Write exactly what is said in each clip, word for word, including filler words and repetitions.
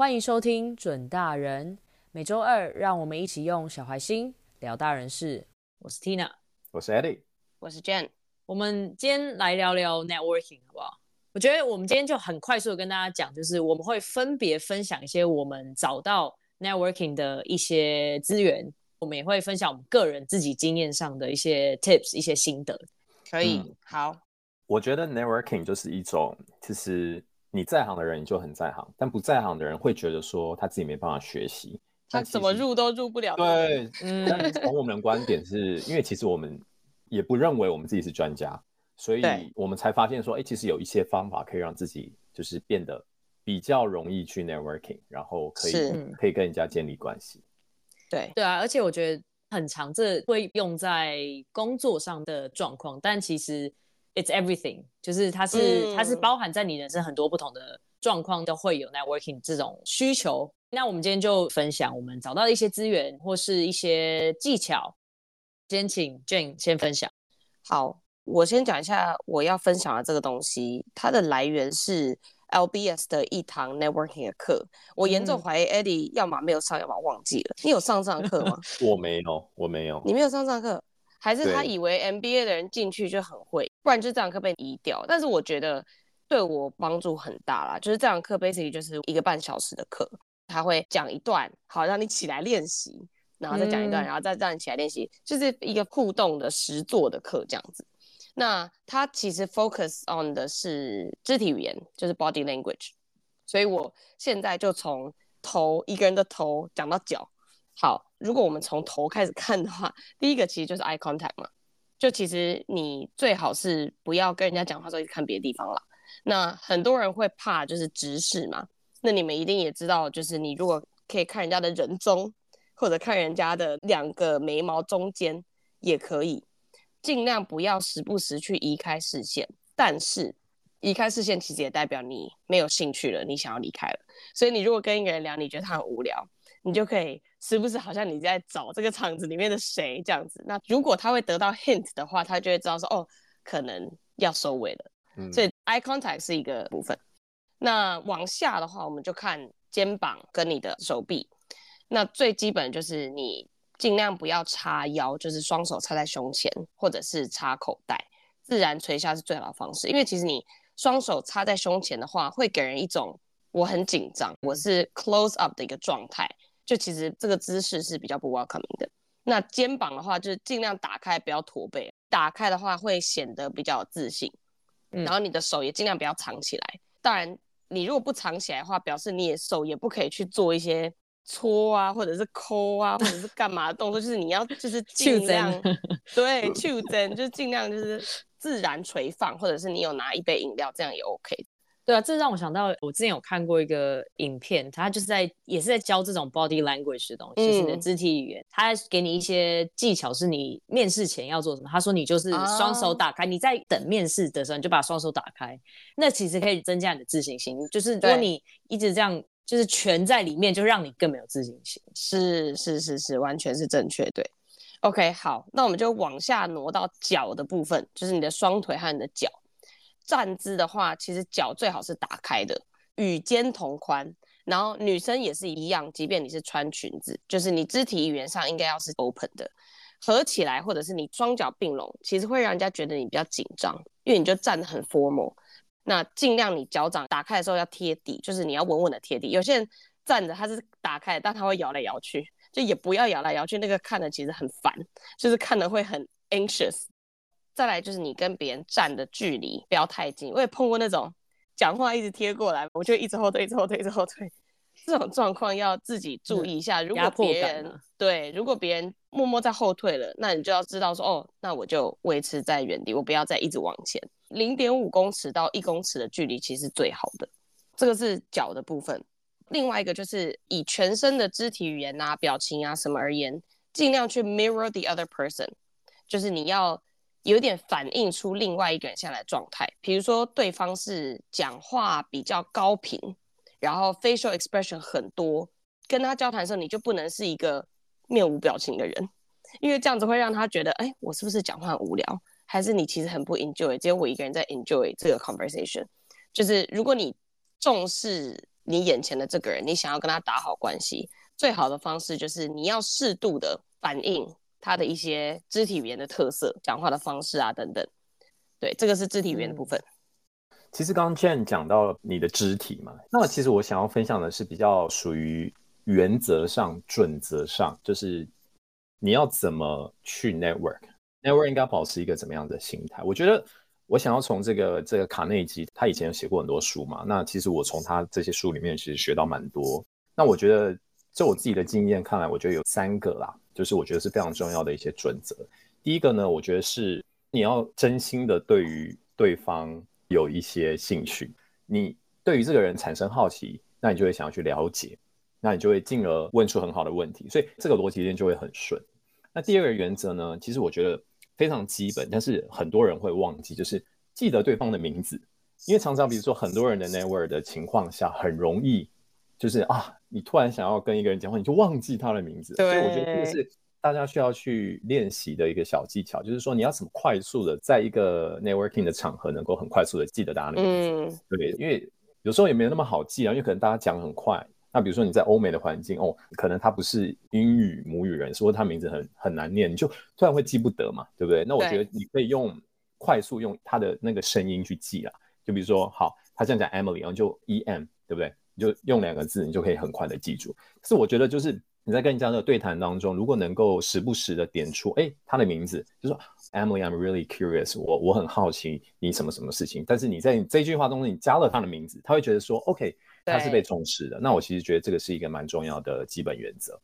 欢迎收听准大人，每周二让我们一起用小孩心聊大人事。我是 Tina， 我是 Eddie， 我是 Jen。 我们今天来聊聊 networking 好不好？我觉得我们今天就很快速的跟大家讲，就是我们会分别分享一些我们找到 networking 的一些资源，我们也会分享我们个人自己经验上的一些 tips 一些心得。可以、嗯、好，我觉得 networking 就是一种，其实你在行的人你就很在行，但不在行的人会觉得说他自己没办法学习，他怎么入都入不了。对，嗯，但从我们的观点是因为其实我们也不认为我们自己是专家，所以我们才发现说、欸、其实有一些方法可以让自己就是变得比较容易去 networking， 然后可以可以跟人家建立关系。对对啊，而且我觉得很常这会用在工作上的状况，但其实 it's everything， 就是它是、嗯、它是包含在你人生很多不同的状况都会有 networking 这种需求。那我们今天就分享我们找到的一些资源或是一些技巧。先请 Jane 先分享。好，我先讲一下我要分享的这个东西，它的来源是 L B S 的一堂 networking 的课。我严重怀疑 Eddie 要么没有上，要么忘记了。你有上上课吗？我没有，我没有。你没有上上课？还是他以为 M B A 的人进去就很会，不然就这堂课被移掉。但是我觉得对我帮助很大啦，就是这堂课 basically 就是一个半小时的课，他会讲一段，好让你起来练习，然后再讲一段、嗯、然后再让你起来练习，就是一个互动的实作的课这样子。那他其实 focus on 的是肢体语言，就是 body language， 所以我现在就从头，一个人的头讲到脚。好，如果我们从头开始看的话，第一个其实就是 eye contact 嘛，就其实你最好是不要跟人家讲话的时候一直看别的地方啦。那很多人会怕就是直视嘛，那你们一定也知道，就是你如果可以看人家的人中，或者看人家的两个眉毛中间也可以，尽量不要时不时去移开视线。但是移开视线其实也代表你没有兴趣了，你想要离开了。所以你如果跟一个人聊，你觉得他很无聊，你就可以时不时好像你在找这个场子里面的谁这样子。那如果他会得到 hint 的话，他就会知道说哦，可能要收尾了、嗯、所以 eye contact 是一个部分。那往下的话，我们就看肩膀跟你的手臂。那最基本就是你尽量不要叉腰，就是双手插在胸前，或者是插口袋，自然垂下是最好的方式。因为其实你双手插在胸前的话，会给人一种我很紧张，我是 close up 的一个状态，就其实这个姿势是比较不 welcoming 的。那肩膀的话，就是尽量打开，不要驼背，打开的话会显得比较有自信、嗯、然后你的手也尽量不要藏起来。当然你如果不藏起来的话，表示你也手也不可以去做一些搓啊，或者是抠啊，或者是干嘛的动作，就是你要就是尽量对去针，就是尽量就是自然垂放，或者是你有拿一杯饮料，这样也 OK。 对啊，这让我想到我之前有看过一个影片，他就是在也是在教这种 body language 的东西、嗯、就是你的肢体语言。他给你一些技巧，是你面试前要做什么。他说你就是双手打开、啊、你在等面试的时候你就把双手打开，那其实可以增加你的自信心。就是如果你一直这样就是全在里面，就让你更没有自信心。是是是是，完全是正确。对 OK 好，那我们就往下挪到脚的部分，就是你的双腿和你的脚。站姿的话，其实脚最好是打开的，与肩同宽。然后女生也是一样，即便你是穿裙子，就是你肢体语言上应该要是 open 的。合起来或者是你双脚并拢，其实会让人家觉得你比较紧张，因为你就站得很 formal。那尽量你脚掌打开的时候要贴地，就是你要稳稳的贴地。有些人站着他是打开的，但他会摇来摇去，就也不要摇来摇去，那个看的其实很烦，就是看的会很 anxious。 再来就是你跟别人站的距离不要太近。我也碰过那种讲话一直贴过来，我就一直后退一直后退一直后退，这种状况要自己注意一下、嗯、如果别人、啊、对，如果别人默默在后退了，那你就要知道说哦，那我就维持在原地，我不要再一直往前。 零点五 公尺到一公尺的距离其实是最好的，这个是脚的部分。另外一个就是以全身的肢体语言啊表情啊什么而言，尽量去 mirror the other person， 就是你要有点反映出另外一个人现在的状态。比如说对方是讲话比较高频，然后 facial expression 很多，跟他交谈的时候你就不能是一个面无表情的人，因为这样子会让他觉得哎，我是不是讲话很无聊，还是你其实很不 enjoy， 只有我一个人在 enjoy 这个 conversation。 就是如果你重视你眼前的这个人，你想要跟他打好关系，最好的方式就是你要适度的反映他的一些肢体语言的特色，讲话的方式啊等等。对，这个是肢体语言的部分。嗯，其实刚刚 Jen 讲到你的肢体嘛，那其实我想要分享的是比较属于原则上准则上，就是你要怎么去 network network 应该保持一个怎么样的心态。我觉得我想要从这个这个卡内基，他以前有写过很多书嘛，那其实我从他这些书里面其实学到蛮多。那我觉得就我自己的经验看来，我觉得有三个啦，就是我觉得是非常重要的一些准则。第一个呢，我觉得是你要真心的对于对方有一些兴趣，你对于这个人产生好奇，那你就会想要去了解，那你就会进而问出很好的问题，所以这个逻辑链就会很顺。那第二个原则呢，其实我觉得非常基本，但是很多人会忘记，就是记得对方的名字。因为常常比如说很多人的 network 的情况下，很容易就是啊，你突然想要跟一个人讲话，你就忘记他的名字。所以我觉得这是大家需要去练习的一个小技巧，就是说你要怎么快速的在一个 networking 的场合能够很快速的记得大家的名字。嗯，对，因为有时候也没有那么好记啊，因为可能大家讲很快。那比如说你在欧美的环境，哦，可能他不是英语母语人，所以他名字 很, 很难念，你就突然会记不得嘛，对不对？那我觉得你可以用快速用他的那个声音去记啦，就比如说好，他这样讲 Emily， 然后就 E M， 对不对？你就用两个字，你就可以很快的记住。可是我觉得就是你在跟人家的对谈当中，如果能够时不时的点出，哎，他的名字，就说 Emily， I'm really curious， 我我很好奇你什么什么事情。但是你在你这句话中，你加了他的名字，他会觉得说 ，OK， 他是被重视的。那我其实觉得这个是一个蛮重要的基本原则。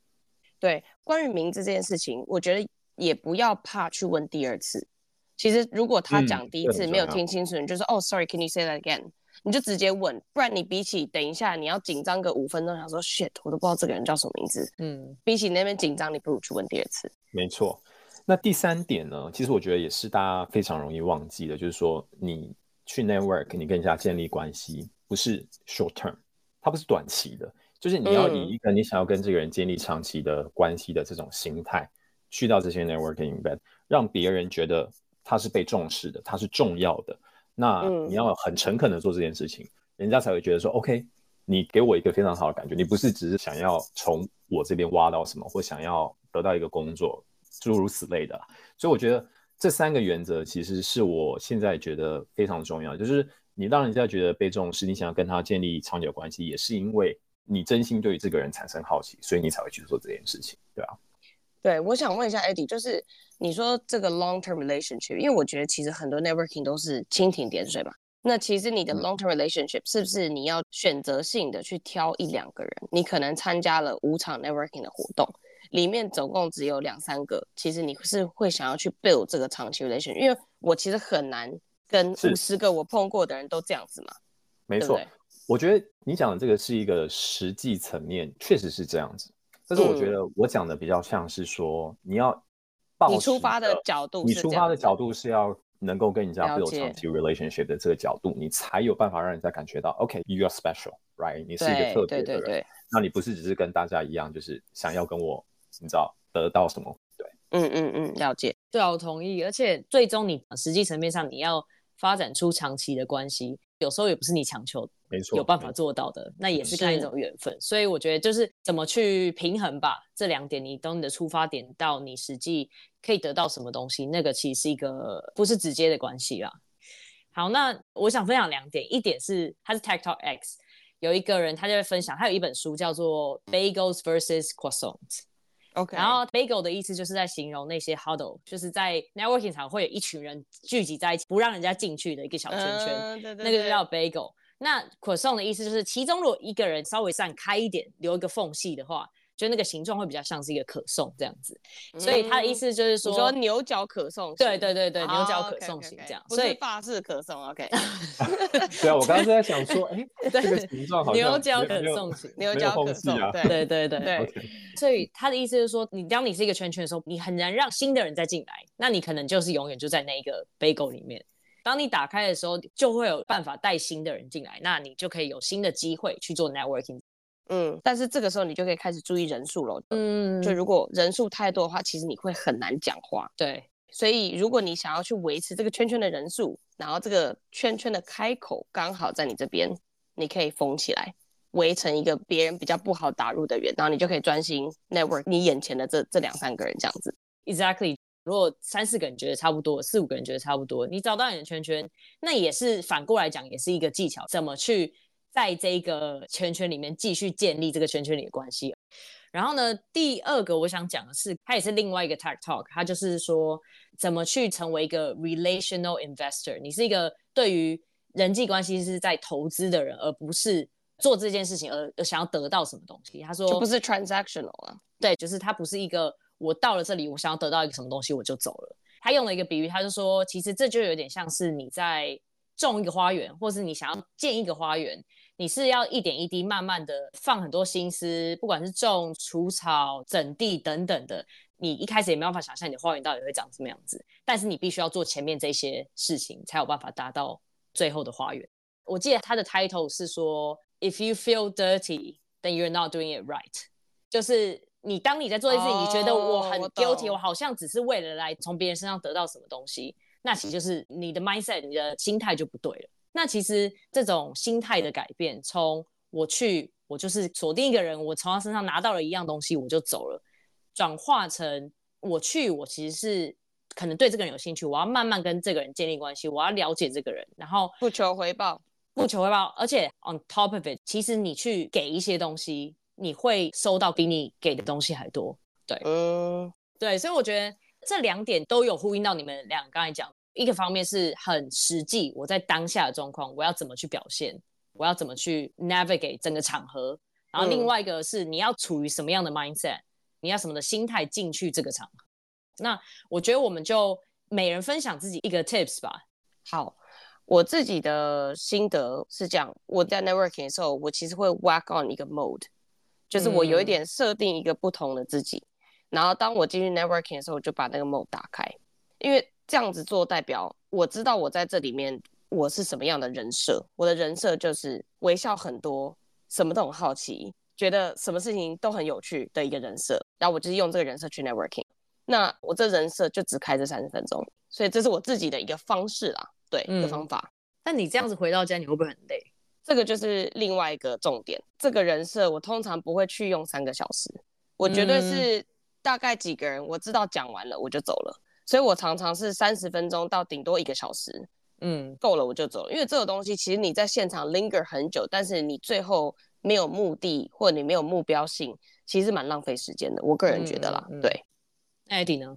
对，关于名字这件事情，我觉得也不要怕去问第二次。其实如果他讲第一次没有听清楚，嗯，你就说哦 ，Sorry，Can you say that again？你就直接问，不然你比起等一下你要紧张个五分钟，想说 shit 我都不知道这个人叫什么名字，嗯，比起那边紧张，你不如去问第二次。没错。那第三点呢，其实我觉得也是大家非常容易忘记的，就是说你去 network， 你跟人家建立关系不是 short term， 它不是短期的，就是你要以一个你想要跟这个人建立长期的关系的这种心态，嗯，去到这些 networking event， 让别人觉得他是被重视的，他是重要的。那你要很诚恳的做这件事情，嗯，人家才会觉得说 OK， 你给我一个非常好的感觉，你不是只是想要从我这边挖到什么，或想要得到一个工作诸如此类的。所以我觉得这三个原则其实是我现在觉得非常重要，就是你让人家觉得被重视，你想要跟他建立长久关系，也是因为你真心对于这个人产生好奇，所以你才会去做这件事情，对啊。对，我想问一下 Eddie， 就是你说这个 long-term relationship， 因为我觉得其实很多 networking 都是蜻蜓点水嘛。那其实你的 long-term relationship 是不是你要选择性的去挑一两个人？你可能参加了五场 networking 的活动，里面总共只有两三个，其实你是会想要去 build 这个长期 relationship， 因为我其实很难跟五十个我碰过的人都这样子嘛。没错，对对，我觉得你讲的这个是一个实际层面，确实是这样子。但是我觉得我讲的比较像是说，嗯，你要抱持你出发的角度是，你出发的角度是要能够跟人家 build 长期 relationship 的这个角度，你才有办法让人家感觉到 OK you are special right， 你是一个特别的人，对对对对，那你不是只是跟大家一样就是想要跟我你知道得到什么，对，嗯嗯嗯，了解，对啊，我同意。而且最终你实际层面上你要发展出长期的关系，有时候也不是你强求没错有办法做到的，那也是看一种缘分。所以我觉得就是怎么去平衡吧，这两点，你从你的出发点到你实际可以得到什么东西，那个其实是一个不是直接的关系啦。好，那我想分享两点，一点是他是 TechTalkX 有一个人他就会分享，他有一本书叫做 Bagels vs Croissants，okay. 然后 Bagel 的意思就是在形容那些 huddle， 就是在 networking 场会有一群人聚集在一起不让人家进去的一个小圈圈，呃、对对对，那个就叫 Bagel。那 croissant 的意思就是其中如果一个人稍微散开一点留一个缝隙的话，就那个形状会比较像是一个可颂这样子，嗯，所以他的意思就是说你说牛角可颂型，对对对对，哦，牛角可颂型这样， okay, okay, okay. 所以不是法式可颂 OK 对啊，我刚才在想说哎、欸，这个形状好像牛角可颂型，牛角可颂，啊，对对对对，okay. 所以他的意思就是说你当你是一个圈圈的时候，你很难让新的人再进来，那你可能就是永远就在那一个 bagel 里面，当你打开的时候就会有办法带新的人进来，那你就可以有新的机会去做 networking，嗯，但是这个时候你就可以开始注意人数了，嗯，就如果人数太多的话其实你会很难讲话，对，所以如果你想要去维持这个圈圈的人数，然后这个圈圈的开口刚好在你这边，你可以封起来，围成一个别人比较不好打入的人，然后你就可以专心 network 你眼前的这这两三个人这样子。 Exactly， 如果三四个人觉得差不多，四五个人觉得差不多，你找到你的圈圈，那也是反过来讲也是一个技巧，怎么去在这个圈圈里面继续建立这个圈圈里的关系。然后呢，第二个我想讲的是，它也是另外一个 Tech Talk， 它就是说怎么去成为一个 Relational Investor， 你是一个对于人际关系是在投资的人，而不是做这件事情 而, 而想要得到什么东西。他说就不是 transactional 啊，对，就是它不是一个我到了这里我想要得到一个什么东西我就走了。他用了一个比喻，他就说其实这就有点像是你在种一个花园，或是你想要建一个花园，你是要一点一滴慢慢的放很多心思，不管是种、除草、整地等等的，你一开始也没办法想象你的花园到底会长什么样子，但是你必须要做前面这些事情才有办法达到最后的花园。我记得他的 title 是说 If you feel dirty then you're not doing it right， 就是你当你在做一件事情，你觉得我很 guilty， 我, 我好像只是为了来从别人身上得到什么东西，那其实就是你的 mindset， 你的心态就不对了。那其实这种心态的改变，从我去我就是锁定一个人，我从他身上拿到了一样东西我就走了，转化成我去我其实是可能对这个人有兴趣，我要慢慢跟这个人建立关系，我要了解这个人，然后不求回报不求回报。而且 on top of it， 其实你去给一些东西，你会收到比你给的东西还多。对、嗯、对，所以我觉得这两点都有呼应到你们俩刚才讲，一个方面是很实际，我在当下的状况我要怎么去表现，我要怎么去 navigate 整个场合，然后另外一个是你要处于什么样的 mindset， 你要什么的心态进去这个场合。那我觉得我们就每人分享自己一个 tips 吧。好，我自己的心得是这样，我在 networking 的时候我其实会 work on 一个 mode，就是我有一点设定一个不同的自己、嗯、然后当我进去 networking 的时候我就把那个 mode 打开，因为这样子做代表我知道我在这里面我是什么样的人设。我的人设就是微笑很多，什么都很好奇，觉得什么事情都很有趣的一个人设，然后我就是用这个人设去 networking， 那我这人设就只开这三十分钟，所以这是我自己的一个方式啦，对、嗯、一个方法。那你这样子回到家你会不会很累？这个就是另外一个重点，这个人设我通常不会去用三个小时，我绝对是大概几个人我知道讲完了我就走了，所以我常常是三十分钟到顶多一个小时，嗯，够了我就走了。因为这个东西其实你在现场 linger 很久，但是你最后没有目的或者你没有目标性，其实蛮浪费时间的，我个人觉得啦、嗯嗯、对。 Eddie 呢？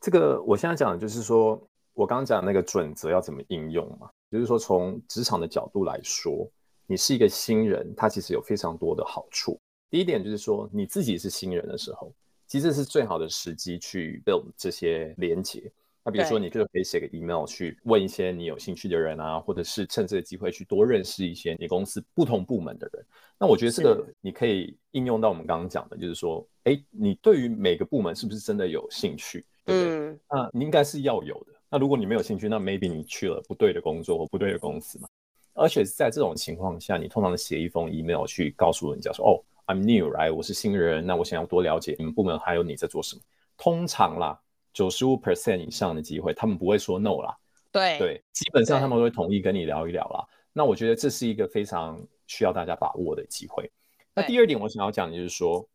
这个我现在讲的就是说我刚刚讲那个准则要怎么应用嘛，就是说从职场的角度来说，你是一个新人，他其实有非常多的好处。第一点就是说，你自己是新人的时候，其实是最好的时机去 build 这些连结。那比如说，你就可以写个 email 去问一些你有兴趣的人啊，或者是趁这个机会去多认识一些你公司不同部门的人。那我觉得这个你可以应用到我们刚刚讲的，就是说，哎，你对于每个部门是不是真的有兴趣？对不对？嗯，那你应该是要有的。那如果你没有兴趣，那 maybe 你去了不对的工作或不对的公司嘛。而且在这种情况下，你通常写一封 email 去告诉人家说，哦 I'm new right， 我是新人，那我想要多了解你们部门还有你在做什么。通常啦 百分之九十五 以上的机会他们不会说 no 啦， 对， 对，基本上他们都会同意跟你聊一聊啦。那我觉得这是一个非常需要大家把握的机会。那第二点我想要讲的就是说，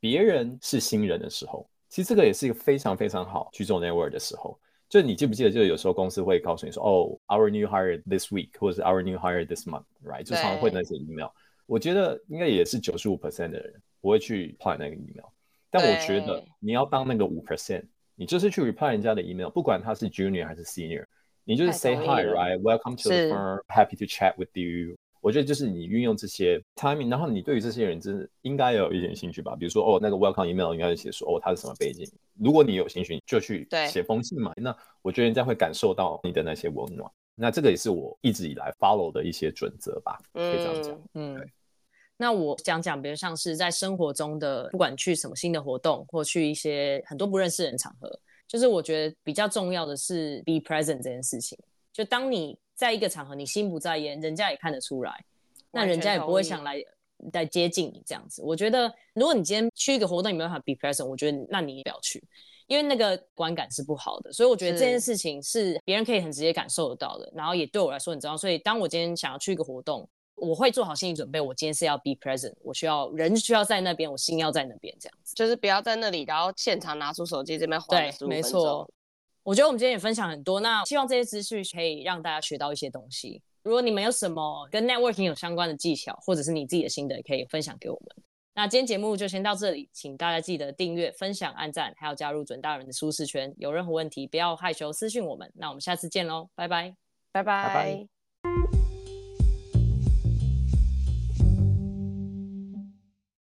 别人是新人的时候，其实这个也是一个非常非常好去做 network 的时候。就你记不记得，就有时候公司会告诉你说，哦 our new hire this week 或者是 our new hire this month right， 就常常会那些 email， 我觉得应该也是 百分之九十五 的人不会去 reply 那个 email， 但我觉得你要当那个 百分之五， 你就是去 reply 人家的 email， 不管他是 junior 还是 senior， 你就是 say hi right welcome to the firm happy to chat with you。 我觉得就是你运用这些 timing， 然后你对于这些人真的应该有一点兴趣吧。比如说哦，那个 welcome email 应该写说哦他是什么背景，如果你有兴趣你就去写封信嘛，那我觉得人家会感受到你的那些温暖。那这个也是我一直以来 follow 的一些准则吧，可以这样讲。嗯，那我讲讲比如像是在生活中的，不管去什么新的活动或去一些很多不认识人场合，就是我觉得比较重要的是 be present 这件事情。就当你在一个场合你心不在焉，人家也看得出来，那人家也不会想来来接近你这样子。我觉得如果你今天去一个活动你没办法 be present， 我觉得那你也不要去，因为那个观感是不好的。所以我觉得这件事情是别人可以很直接感受得到的，然后也对我来说你知道，所以当我今天想要去一个活动，我会做好心理准备，我今天是要 be present， 我需要人需要在那边，我心要在那边，这样子就是不要在那里然后现场拿出手机这边晃了十五分钟。对，没错。我觉得我们今天也分享很多，那希望这些资讯可以让大家学到一些东西。如果你们有什么跟 networking 有相关的技巧，或者是你自己的心得，也可以分享给我们。那今天节目就先到这里，请大家记得订阅、分享、按赞，还有加入准大人的舒适圈。有任何问题不要害羞私讯我们，那我们下次见咯，拜拜，拜拜。